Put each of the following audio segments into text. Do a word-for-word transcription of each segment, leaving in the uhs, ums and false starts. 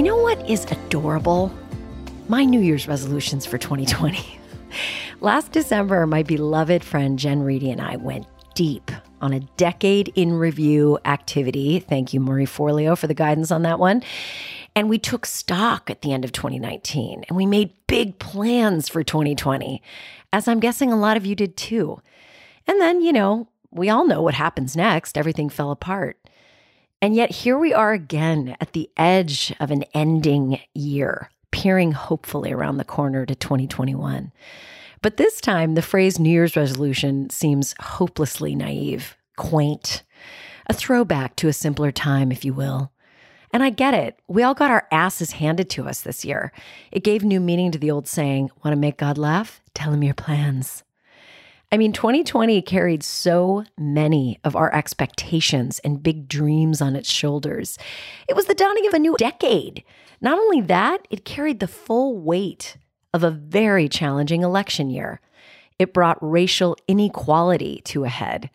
You know what is adorable? My New Year's resolutions for twenty twenty. Last December, my beloved friend Jen Reedy and I went deep on a decade in review activity. Thank you, Marie Forleo, for the guidance on that one. And we took stock at the end of twenty nineteen, and we made big plans for twenty twenty, as I'm guessing a lot of you did too. And then, you know, we all know what happens next. Everything fell apart. And yet here we are again at the edge of an ending year, peering hopefully around the corner to twenty twenty-one. But this time, the phrase New Year's resolution seems hopelessly naive, quaint, a throwback to a simpler time, if you will. And I get it. We all got our asses handed to us this year. It gave new meaning to the old saying, want to make God laugh? Tell him your plans. I mean, twenty twenty carried so many of our expectations and big dreams on its shoulders. It was the dawning of a new decade. Not only that, it carried the full weight of a very challenging election year. It brought racial inequality to a head.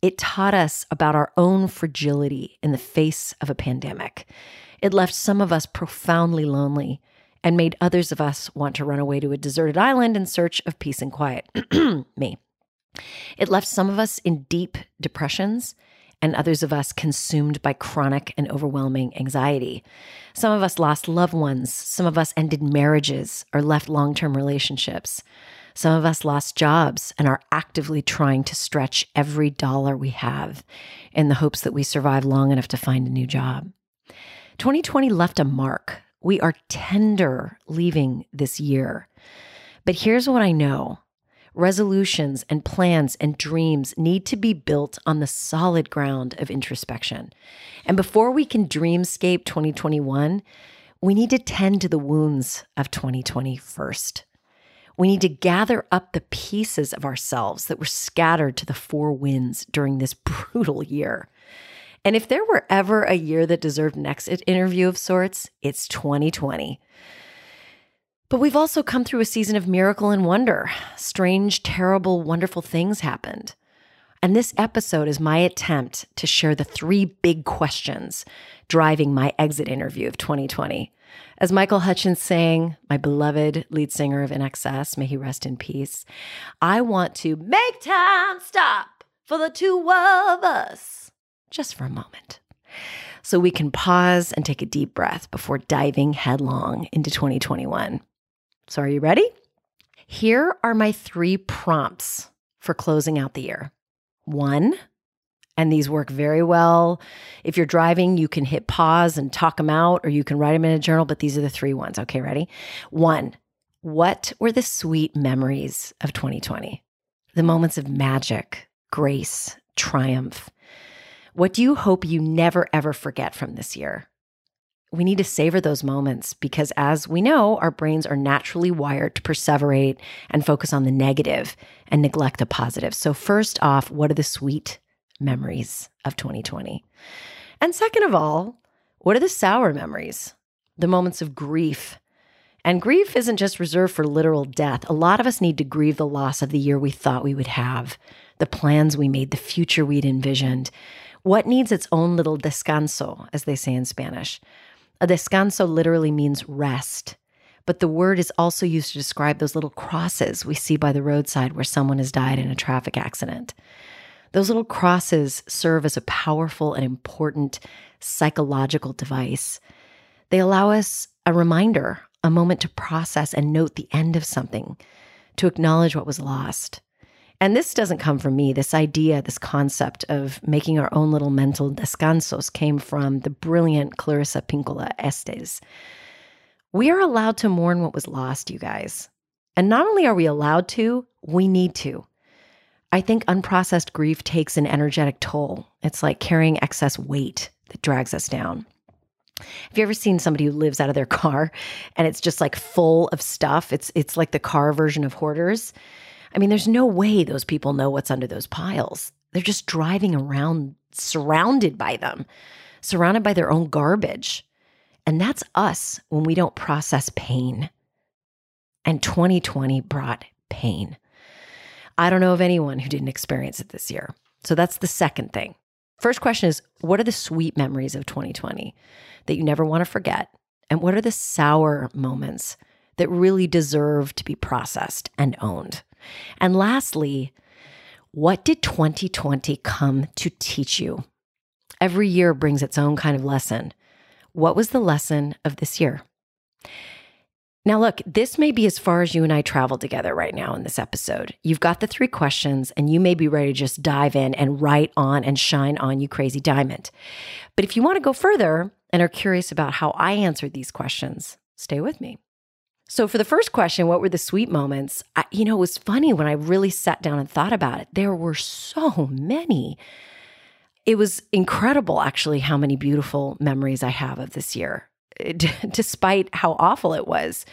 It taught us about our own fragility in the face of a pandemic. It left some of us profoundly lonely and made others of us want to run away to a deserted island in search of peace and quiet. Me. It left some of us in deep depressions and others of us consumed by chronic and overwhelming anxiety. Some of us lost loved ones. Some of us ended marriages or left long-term relationships. Some of us lost jobs and are actively trying to stretch every dollar we have in the hopes that we survive long enough to find a new job. twenty twenty left a mark. We are tender leaving this year. But here's what I know. Resolutions and plans and dreams need to be built on the solid ground of introspection. And before we can dreamscape twenty twenty-one, we need to tend to the wounds of twenty twenty first. We need to gather up the pieces of ourselves that were scattered to the four winds during this brutal year. And if there were ever a year that deserved an exit interview of sorts, it's twenty twenty. But we've also come through a season of miracle and wonder. Strange, terrible, wonderful things happened. And this episode is my attempt to share the three big questions driving my exit interview of twenty twenty. As Michael Hutchence sang, my beloved lead singer of I N X S, may he rest in peace, I want to make time stop for the two of us just for a moment, so we can pause and take a deep breath before diving headlong into twenty twenty-one. So are you ready? Here are my three prompts for closing out the year. One, and these work very well. If you're driving, you can hit pause and talk them out, or you can write them in a journal, but these are the three ones. Okay, ready? One, what were the sweet memories of twenty twenty? The moments of magic, grace, triumph. What do you hope you never, ever forget from this year? We need to savor those moments because, as we know, our brains are naturally wired to perseverate and focus on the negative and neglect the positive. So first off, what are the sweet memories of twenty twenty? And second of all, what are the sour memories? The moments of grief. And grief isn't just reserved for literal death. A lot of us need to grieve the loss of the year we thought we would have, the plans we made, the future we'd envisioned. What needs its own little descanso, as they say in Spanish? A descanso literally means rest, but the word is also used to describe those little crosses we see by the roadside where someone has died in a traffic accident. Those little crosses serve as a powerful and important psychological device. They allow us a reminder, a moment to process and note the end of something, to acknowledge what was lost. And this doesn't come from me. This idea, this concept of making our own little mental descansos came from the brilliant Clarissa Pinkola Estes. We are allowed to mourn what was lost, you guys. And not only are we allowed to, we need to. I think unprocessed grief takes an energetic toll. It's like carrying excess weight that drags us down. Have you ever seen somebody who lives out of their car and it's just like full of stuff? It's it's like the car version of hoarders. I mean, there's no way those people know what's under those piles. They're just driving around, surrounded by them, surrounded by their own garbage. And that's us when we don't process pain. And twenty twenty brought pain. I don't know of anyone who didn't experience it this year. So that's the second thing. First question is, what are the sweet memories of twenty twenty that you never want to forget? And what are the sour moments that really deserve to be processed and owned? And lastly, what did twenty twenty come to teach you? Every year brings its own kind of lesson. What was the lesson of this year? Now, look, this may be as far as you and I travel together right now in this episode. You've got the three questions, and you may be ready to just dive in and write on and shine on, you crazy diamond. But if you want to go further and are curious about how I answered these questions, stay with me. So for the first question, what were the sweet moments? I, you know, it was funny when I really sat down and thought about it. There were so many. It was incredible, actually, how many beautiful memories I have of this year, despite how awful it was.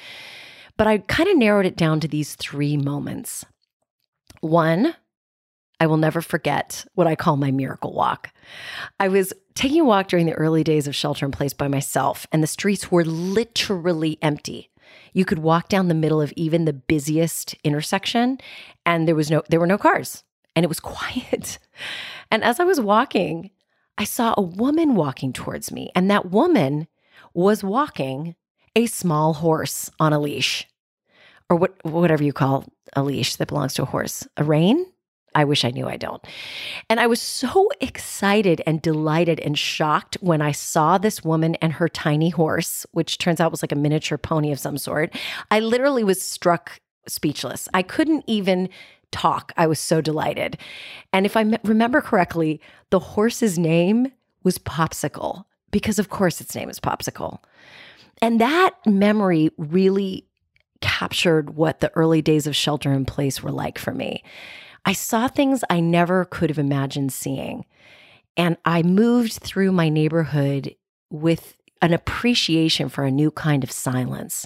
But I kind of narrowed it down to these three moments. One, I will never forget what I call my miracle walk. I was taking a walk during the early days of shelter in place by myself, and the streets were literally empty. You could walk down the middle of even the busiest intersection, and there was no, there were no cars, and it was quiet. And as I was walking, I saw a woman walking towards me, and that woman was walking a small horse on a leash, or what, whatever you call a leash that belongs to a horse, a rein? I wish I knew, I don't. And I was so excited and delighted and shocked when I saw this woman and her tiny horse, which turns out was like a miniature pony of some sort. I literally was struck speechless. I couldn't even talk. I was so delighted. And if I me- remember correctly, the horse's name was Popsicle, because of course its name is Popsicle. And that memory really captured what the early days of shelter in place were like for me. I saw things I never could have imagined seeing. And I moved through my neighborhood with an appreciation for a new kind of silence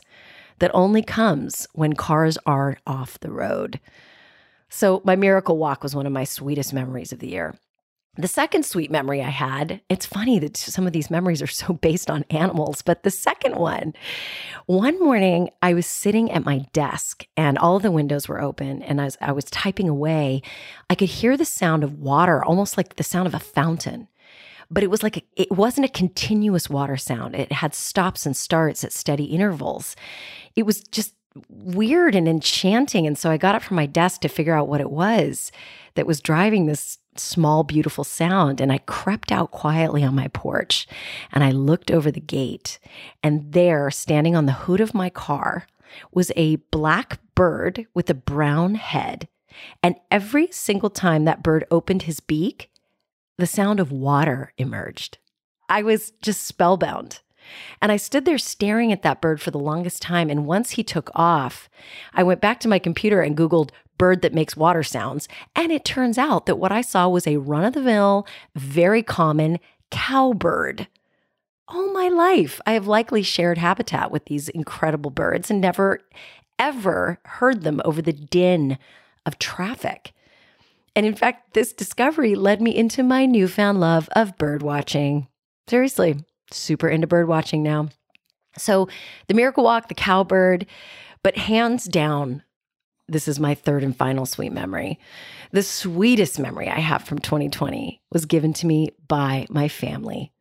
that only comes when cars are off the road. So my miracle walk was one of my sweetest memories of the year. The second sweet memory I had, it's funny that some of these memories are so based on animals, but the second one, one morning I was sitting at my desk and all of the windows were open, and as I was typing away, I could hear the sound of water, almost like the sound of a fountain. But it was like, a, it wasn't a continuous water sound. It had stops and starts at steady intervals. It was just weird and enchanting. And so I got up from my desk to figure out what it was that was driving this small, beautiful sound. And I crept out quietly on my porch and I looked over the gate, and there, standing on the hood of my car, was a black bird with a brown head. And every single time that bird opened his beak, the sound of water emerged. I was just spellbound. And I stood there staring at that bird for the longest time. And once he took off, I went back to my computer and Googled bird that makes water sounds. And it turns out that what I saw was a run-of-the-mill, very common cowbird. All my life, I have likely shared habitat with these incredible birds and never, ever heard them over the din of traffic. And in fact, this discovery led me into my newfound love of bird watching. Seriously. Super into bird watching now. So the miracle walk, the cowbird, but hands down, this is my third and final sweet memory. The sweetest memory I have from twenty twenty was given to me by my family.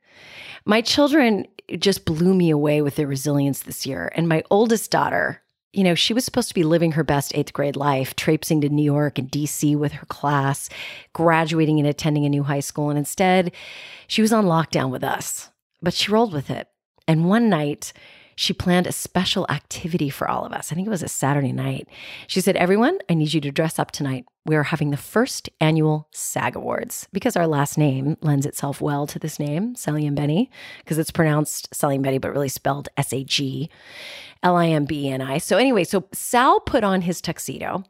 My children just blew me away with their resilience this year. And my oldest daughter, you know, she was supposed to be living her best eighth grade life, traipsing to New York and D C with her class, graduating and attending a new high school. And instead, she was on lockdown with us. But she rolled with it. And one night, she planned a special activity for all of us. I think it was a Saturday night. She said, "Everyone, I need you to dress up tonight. We are having the first annual SAG Awards," because our last name lends itself well to this name, Selly and Benny, because it's pronounced Selly and Benny, but really spelled S A G L I M B E N I. So anyway, so Sal put on his tuxedo.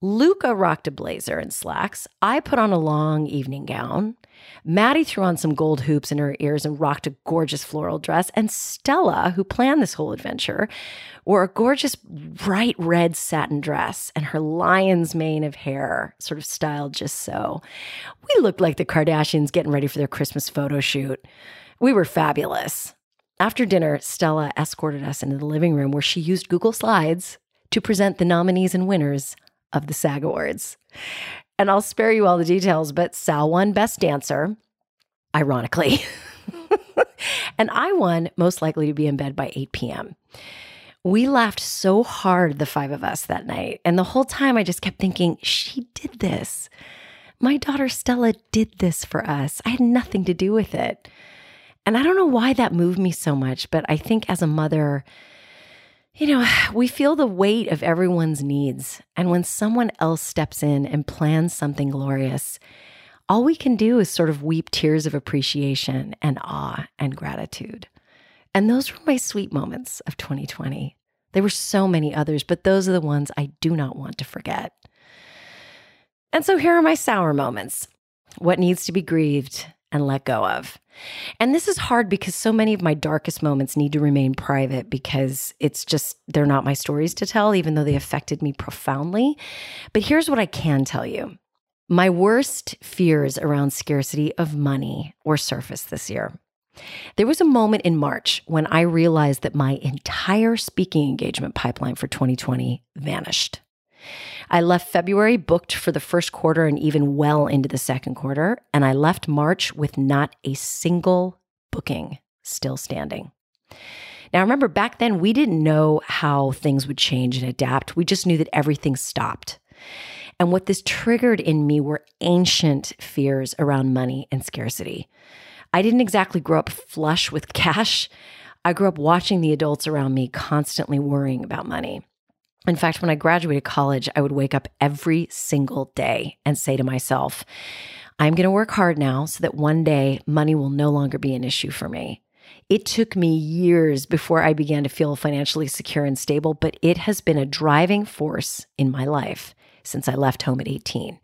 Luca rocked a blazer and slacks. I put on a long evening gown. Maddie threw on some gold hoops in her ears and rocked a gorgeous floral dress. And Stella, who planned this whole adventure, wore a gorgeous bright red satin dress and her lion's mane of hair, sort of styled just so. We looked like the Kardashians getting ready for their Christmas photo shoot. We were fabulous. After dinner, Stella escorted us into the living room, where she used Google Slides to present the nominees and winners of the SAG Awards. And I'll spare you all the details, but Sal won Best Dancer, ironically. And I won most likely to be in bed by eight p.m. We laughed so hard, the five of us that night. And the whole time I just kept thinking, she did this. My daughter Stella did this for us. I had nothing to do with it. And I don't know why that moved me so much, but I think as a mother, you know, we feel the weight of everyone's needs. And when someone else steps in and plans something glorious, all we can do is sort of weep tears of appreciation and awe and gratitude. And those were my sweet moments of twenty twenty. There were so many others, but those are the ones I do not want to forget. And so here are my sour moments. What needs to be grieved and let go of. And this is hard because so many of my darkest moments need to remain private because it's just, they're not my stories to tell, even though they affected me profoundly. But here's what I can tell you. My worst fears around scarcity of money were surfaced this year. There was a moment in March when I realized that my entire speaking engagement pipeline for twenty twenty vanished. I left February booked for the first quarter and even well into the second quarter, and I left March with not a single booking still standing. Now, remember, back then, we didn't know how things would change and adapt. We just knew that everything stopped. And what this triggered in me were ancient fears around money and scarcity. I didn't exactly grow up flush with cash. I grew up watching the adults around me constantly worrying about money. In fact, when I graduated college, I would wake up every single day and say to myself, I'm going to work hard now so that one day money will no longer be an issue for me. It took me years before I began to feel financially secure and stable, but it has been a driving force in my life since I left home at eighteen.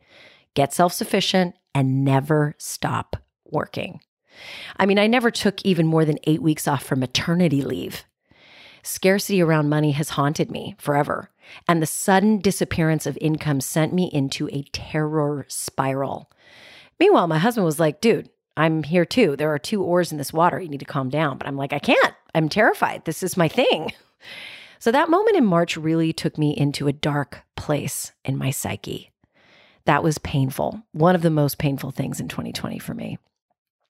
Get self-sufficient and never stop working. I mean, I never took even more than eight weeks off for maternity leave. Scarcity around money has haunted me forever, and the sudden disappearance of income sent me into a terror spiral. Meanwhile, my husband was like, dude, I'm here too. There are two oars in this water. You need to calm down. But I'm like, I can't. I'm terrified. This is my thing. So that moment in March really took me into a dark place in my psyche. That was painful. One of the most painful things in twenty twenty for me.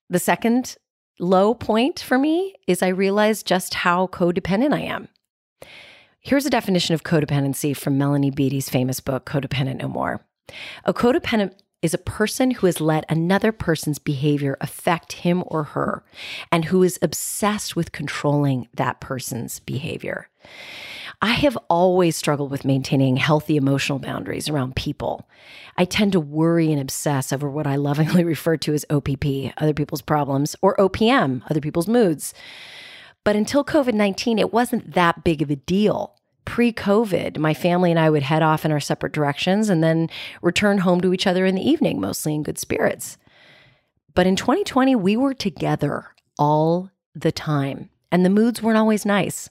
The second low point for me is I realized just how codependent I am. Here's a definition of codependency from Melanie Beattie's famous book, Codependent No More. A codependent is a person who has let another person's behavior affect him or her and who is obsessed with controlling that person's behavior. I have always struggled with maintaining healthy emotional boundaries around people. I tend to worry and obsess over what I lovingly refer to as O P P, other people's problems, or O P M, other people's moods. But until covid nineteen, it wasn't that big of a deal. Pre-COVID, my family and I would head off in our separate directions and then return home to each other in the evening, mostly in good spirits. But in twenty twenty, we were together all the time, and the moods weren't always nice.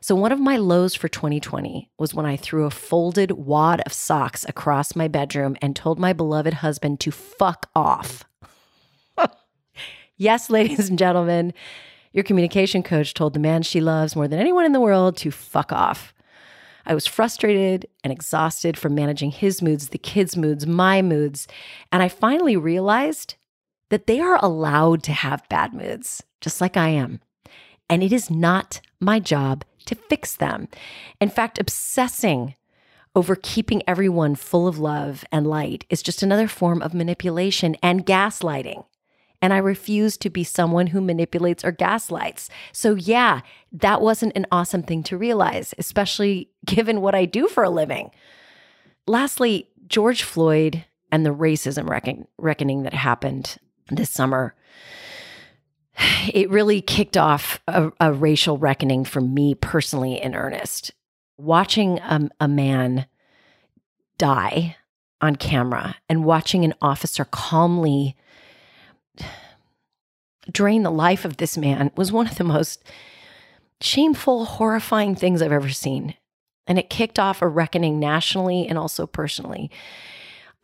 So one of my lows for twenty twenty was when I threw a folded wad of socks across my bedroom and told my beloved husband to fuck off. Yes, ladies and gentlemen, your communication coach told the man she loves more than anyone in the world to fuck off. I was frustrated and exhausted from managing his moods, the kids' moods, my moods, and I finally realized that they are allowed to have bad moods, just like I am. And it is not my job to fix them. In fact, obsessing over keeping everyone full of love and light is just another form of manipulation and gaslighting. And I refuse to be someone who manipulates or gaslights. So yeah, that wasn't an awesome thing to realize, especially given what I do for a living. Lastly, George Floyd and the racism reckon- reckoning that happened this summer. It really kicked off a, a racial reckoning for me personally in earnest. Watching a, a man die on camera and watching an officer calmly drain the life of this man was one of the most shameful, horrifying things I've ever seen. And it kicked off a reckoning nationally and also personally.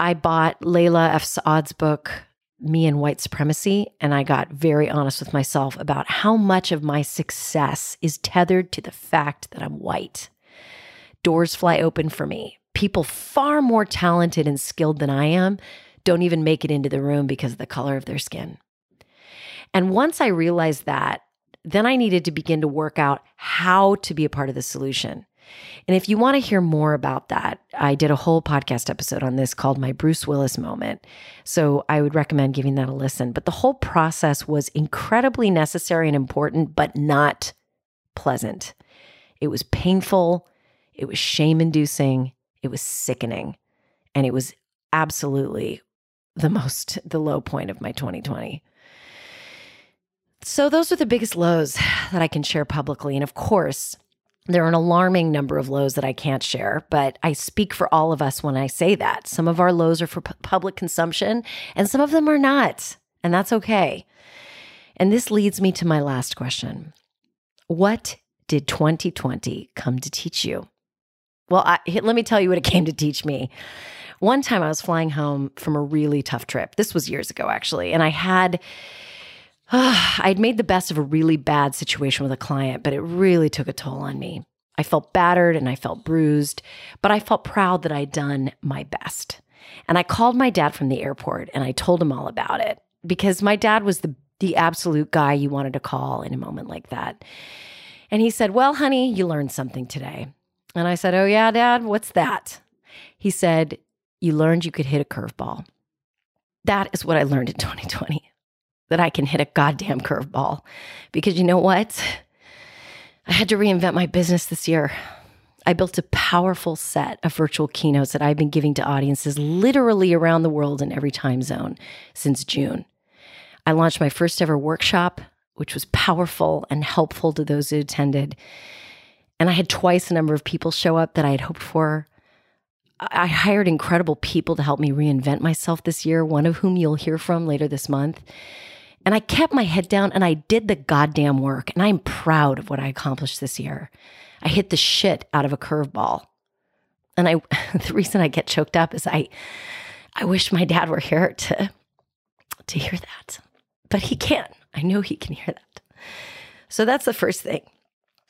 I bought Layla F. Saad's book, Me and White Supremacy, and I got very honest with myself about how much of my success is tethered to the fact that I'm white. Doors fly open for me. People far more talented and skilled than I am don't even make it into the room because of the color of their skin. And once I realized that, then I needed to begin to work out how to be a part of the solution. And if you want to hear more about that, I did a whole podcast episode on this called My Bruce Willis Moment. So I would recommend giving that a listen. But the whole process was incredibly necessary and important, but not pleasant. It was painful. It was shame-inducing. It was sickening. And it was absolutely the most, the low point of my twenty twenty. So those are the biggest lows that I can share publicly. And of course, there are an alarming number of lows that I can't share, but I speak for all of us when I say that. Some of our lows are for p- public consumption, and some of them are not, and that's okay. And this leads me to my last question. What did twenty twenty come to teach you? Well, I, let me tell you what it came to teach me. One time I was flying home from a really tough trip. This was years ago, actually, and I had... Oh, I'd made the best of a really bad situation with a client, but it really took a toll on me. I felt battered and I felt bruised, but I felt proud that I'd done my best. And I called my dad from the airport and I told him all about it because my dad was the, the absolute guy you wanted to call in a moment like that. And he said, "Well, honey, you learned something today." And I said, "Oh yeah, Dad, what's that?" He said, "You learned you could hit a curveball." That is what I learned in twenty twenty. That I can hit a goddamn curveball. Because you know what? I had to reinvent my business this year. I built a powerful set of virtual keynotes that I've been giving to audiences literally around the world in every time zone since June. I launched my first ever workshop, which was powerful and helpful to those who attended. And I had twice the number of people show up that I had hoped for. I hired incredible people to help me reinvent myself this year, one of whom you'll hear from later this month. And I kept my head down and I did the goddamn work. And I'm proud of what I accomplished this year. I hit the shit out of a curveball. And I, the reason I get choked up is I, I wish my dad were here to, to hear that, but he can't. I know he can hear that. So that's the first thing.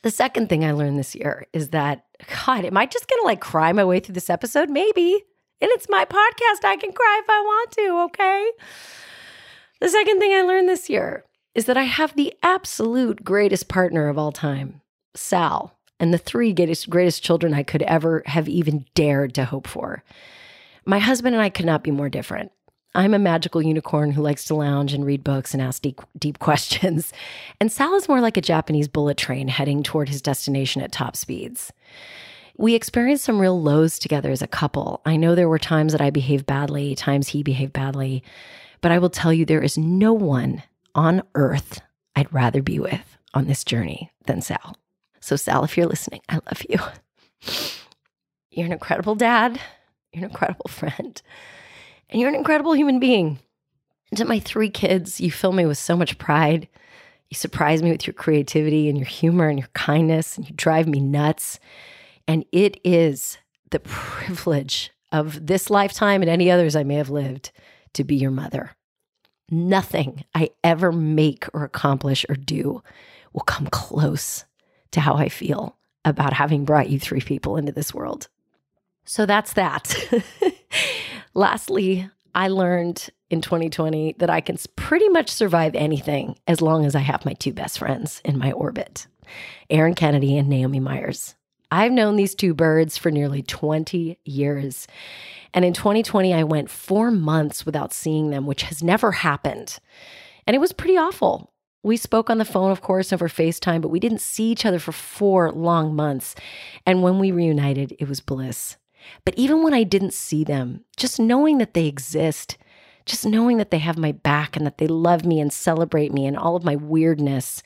The second thing I learned this year is that, God, am I just going to like cry my way through this episode? Maybe. And it's my podcast. I can cry if I want to, okay? The second thing I learned this year is that I have the absolute greatest partner of all time, Sal, and the three greatest, greatest children I could ever have even dared to hope for. My husband and I could not be more different. I'm a magical unicorn who likes to lounge and read books and ask deep, deep questions. And Sal is more like a Japanese bullet train heading toward his destination at top speeds. We experienced some real lows together as a couple. I know there were times that I behaved badly, times he behaved badly. But I will tell you, there is no one on earth I'd rather be with on this journey than Sal. So Sal, if you're listening, I love you. You're an incredible dad. You're an incredible friend. And you're an incredible human being. And to my three kids, you fill me with so much pride. You surprise me with your creativity and your humor and your kindness, and you drive me nuts. And it is the privilege of this lifetime and any others I may have lived to be your mother. Nothing I ever make or accomplish or do will come close to how I feel about having brought you three people into this world. So that's that. Lastly, I learned in twenty twenty that I can pretty much survive anything as long as I have my two best friends in my orbit, Aaron Kennedy and Naomi Myers. I've known these two birds for nearly twenty years. And in twenty twenty, I went four months without seeing them, which has never happened. And it was pretty awful. We spoke on the phone, of course, over FaceTime, but we didn't see each other for four long months. And when we reunited, it was bliss. But even when I didn't see them, just knowing that they exist, just knowing that they have my back and that they love me and celebrate me and all of my weirdness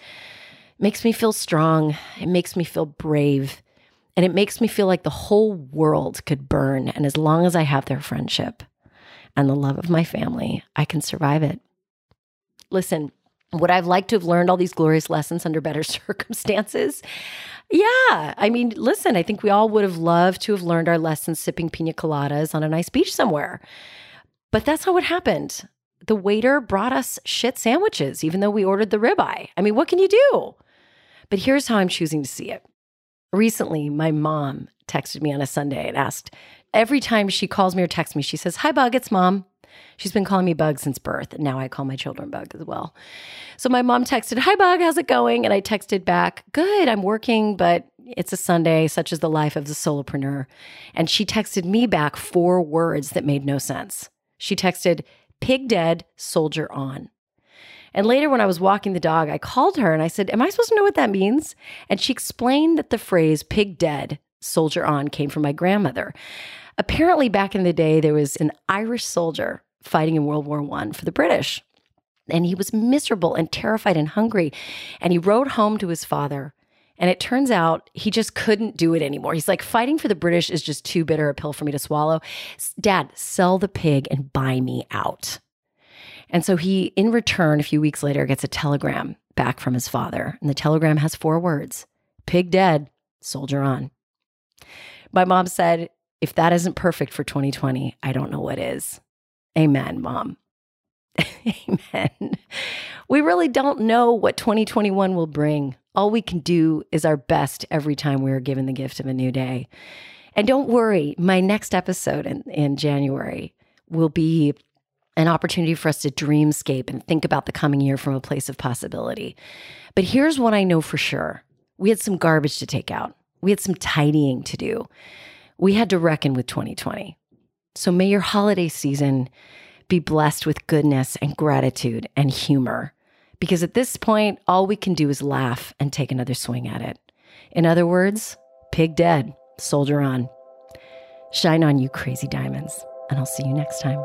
makes me feel strong. It makes me feel brave. And it makes me feel like the whole world could burn. And as long as I have their friendship and the love of my family, I can survive it. Listen, would I have liked to have learned all these glorious lessons under better circumstances? Yeah. I mean, listen, I think we all would have loved to have learned our lessons sipping pina coladas on a nice beach somewhere. But that's not what happened. The waiter brought us shit sandwiches, even though we ordered the ribeye. I mean, what can you do? But here's how I'm choosing to see it. Recently, my mom texted me on a Sunday and asked, every time she calls me or texts me, she says, "Hi, Bug, it's Mom." She's been calling me Bug since birth, and now I call my children Bug as well. So my mom texted, "Hi, Bug, how's it going?" And I texted back, "Good, I'm working, but it's a Sunday, such is the life of the solopreneur." And she texted me back four words that made no sense. She texted, "Pig dead, soldier on." And later when I was walking the dog, I called her and I said, "Am I supposed to know what that means?" And she explained that the phrase "pig dead, soldier on" came from my grandmother. Apparently back in the day, there was an Irish soldier fighting in World War One for the British. And he was miserable and terrified and hungry. And he rode home to his father. And it turns out he just couldn't do it anymore. He's like, "Fighting for the British is just too bitter a pill for me to swallow. Dad, sell the pig and buy me out." And so he, in return, a few weeks later, gets a telegram back from his father. And the telegram has four words: "Pig dead, soldier on." My mom said, "If that isn't perfect for twenty twenty, I don't know what is." Amen, Mom. Amen. We really don't know what twenty twenty-one will bring. All we can do is our best every time we are given the gift of a new day. And don't worry, my next episode in, in January will be an opportunity for us to dreamscape and think about the coming year from a place of possibility. But here's what I know for sure. We had some garbage to take out. We had some tidying to do. We had to reckon with twenty twenty. So may your holiday season be blessed with goodness and gratitude and humor. Because at this point, all we can do is laugh and take another swing at it. In other words, pig dead, soldier on. Shine on, you crazy diamonds, and I'll see you next time.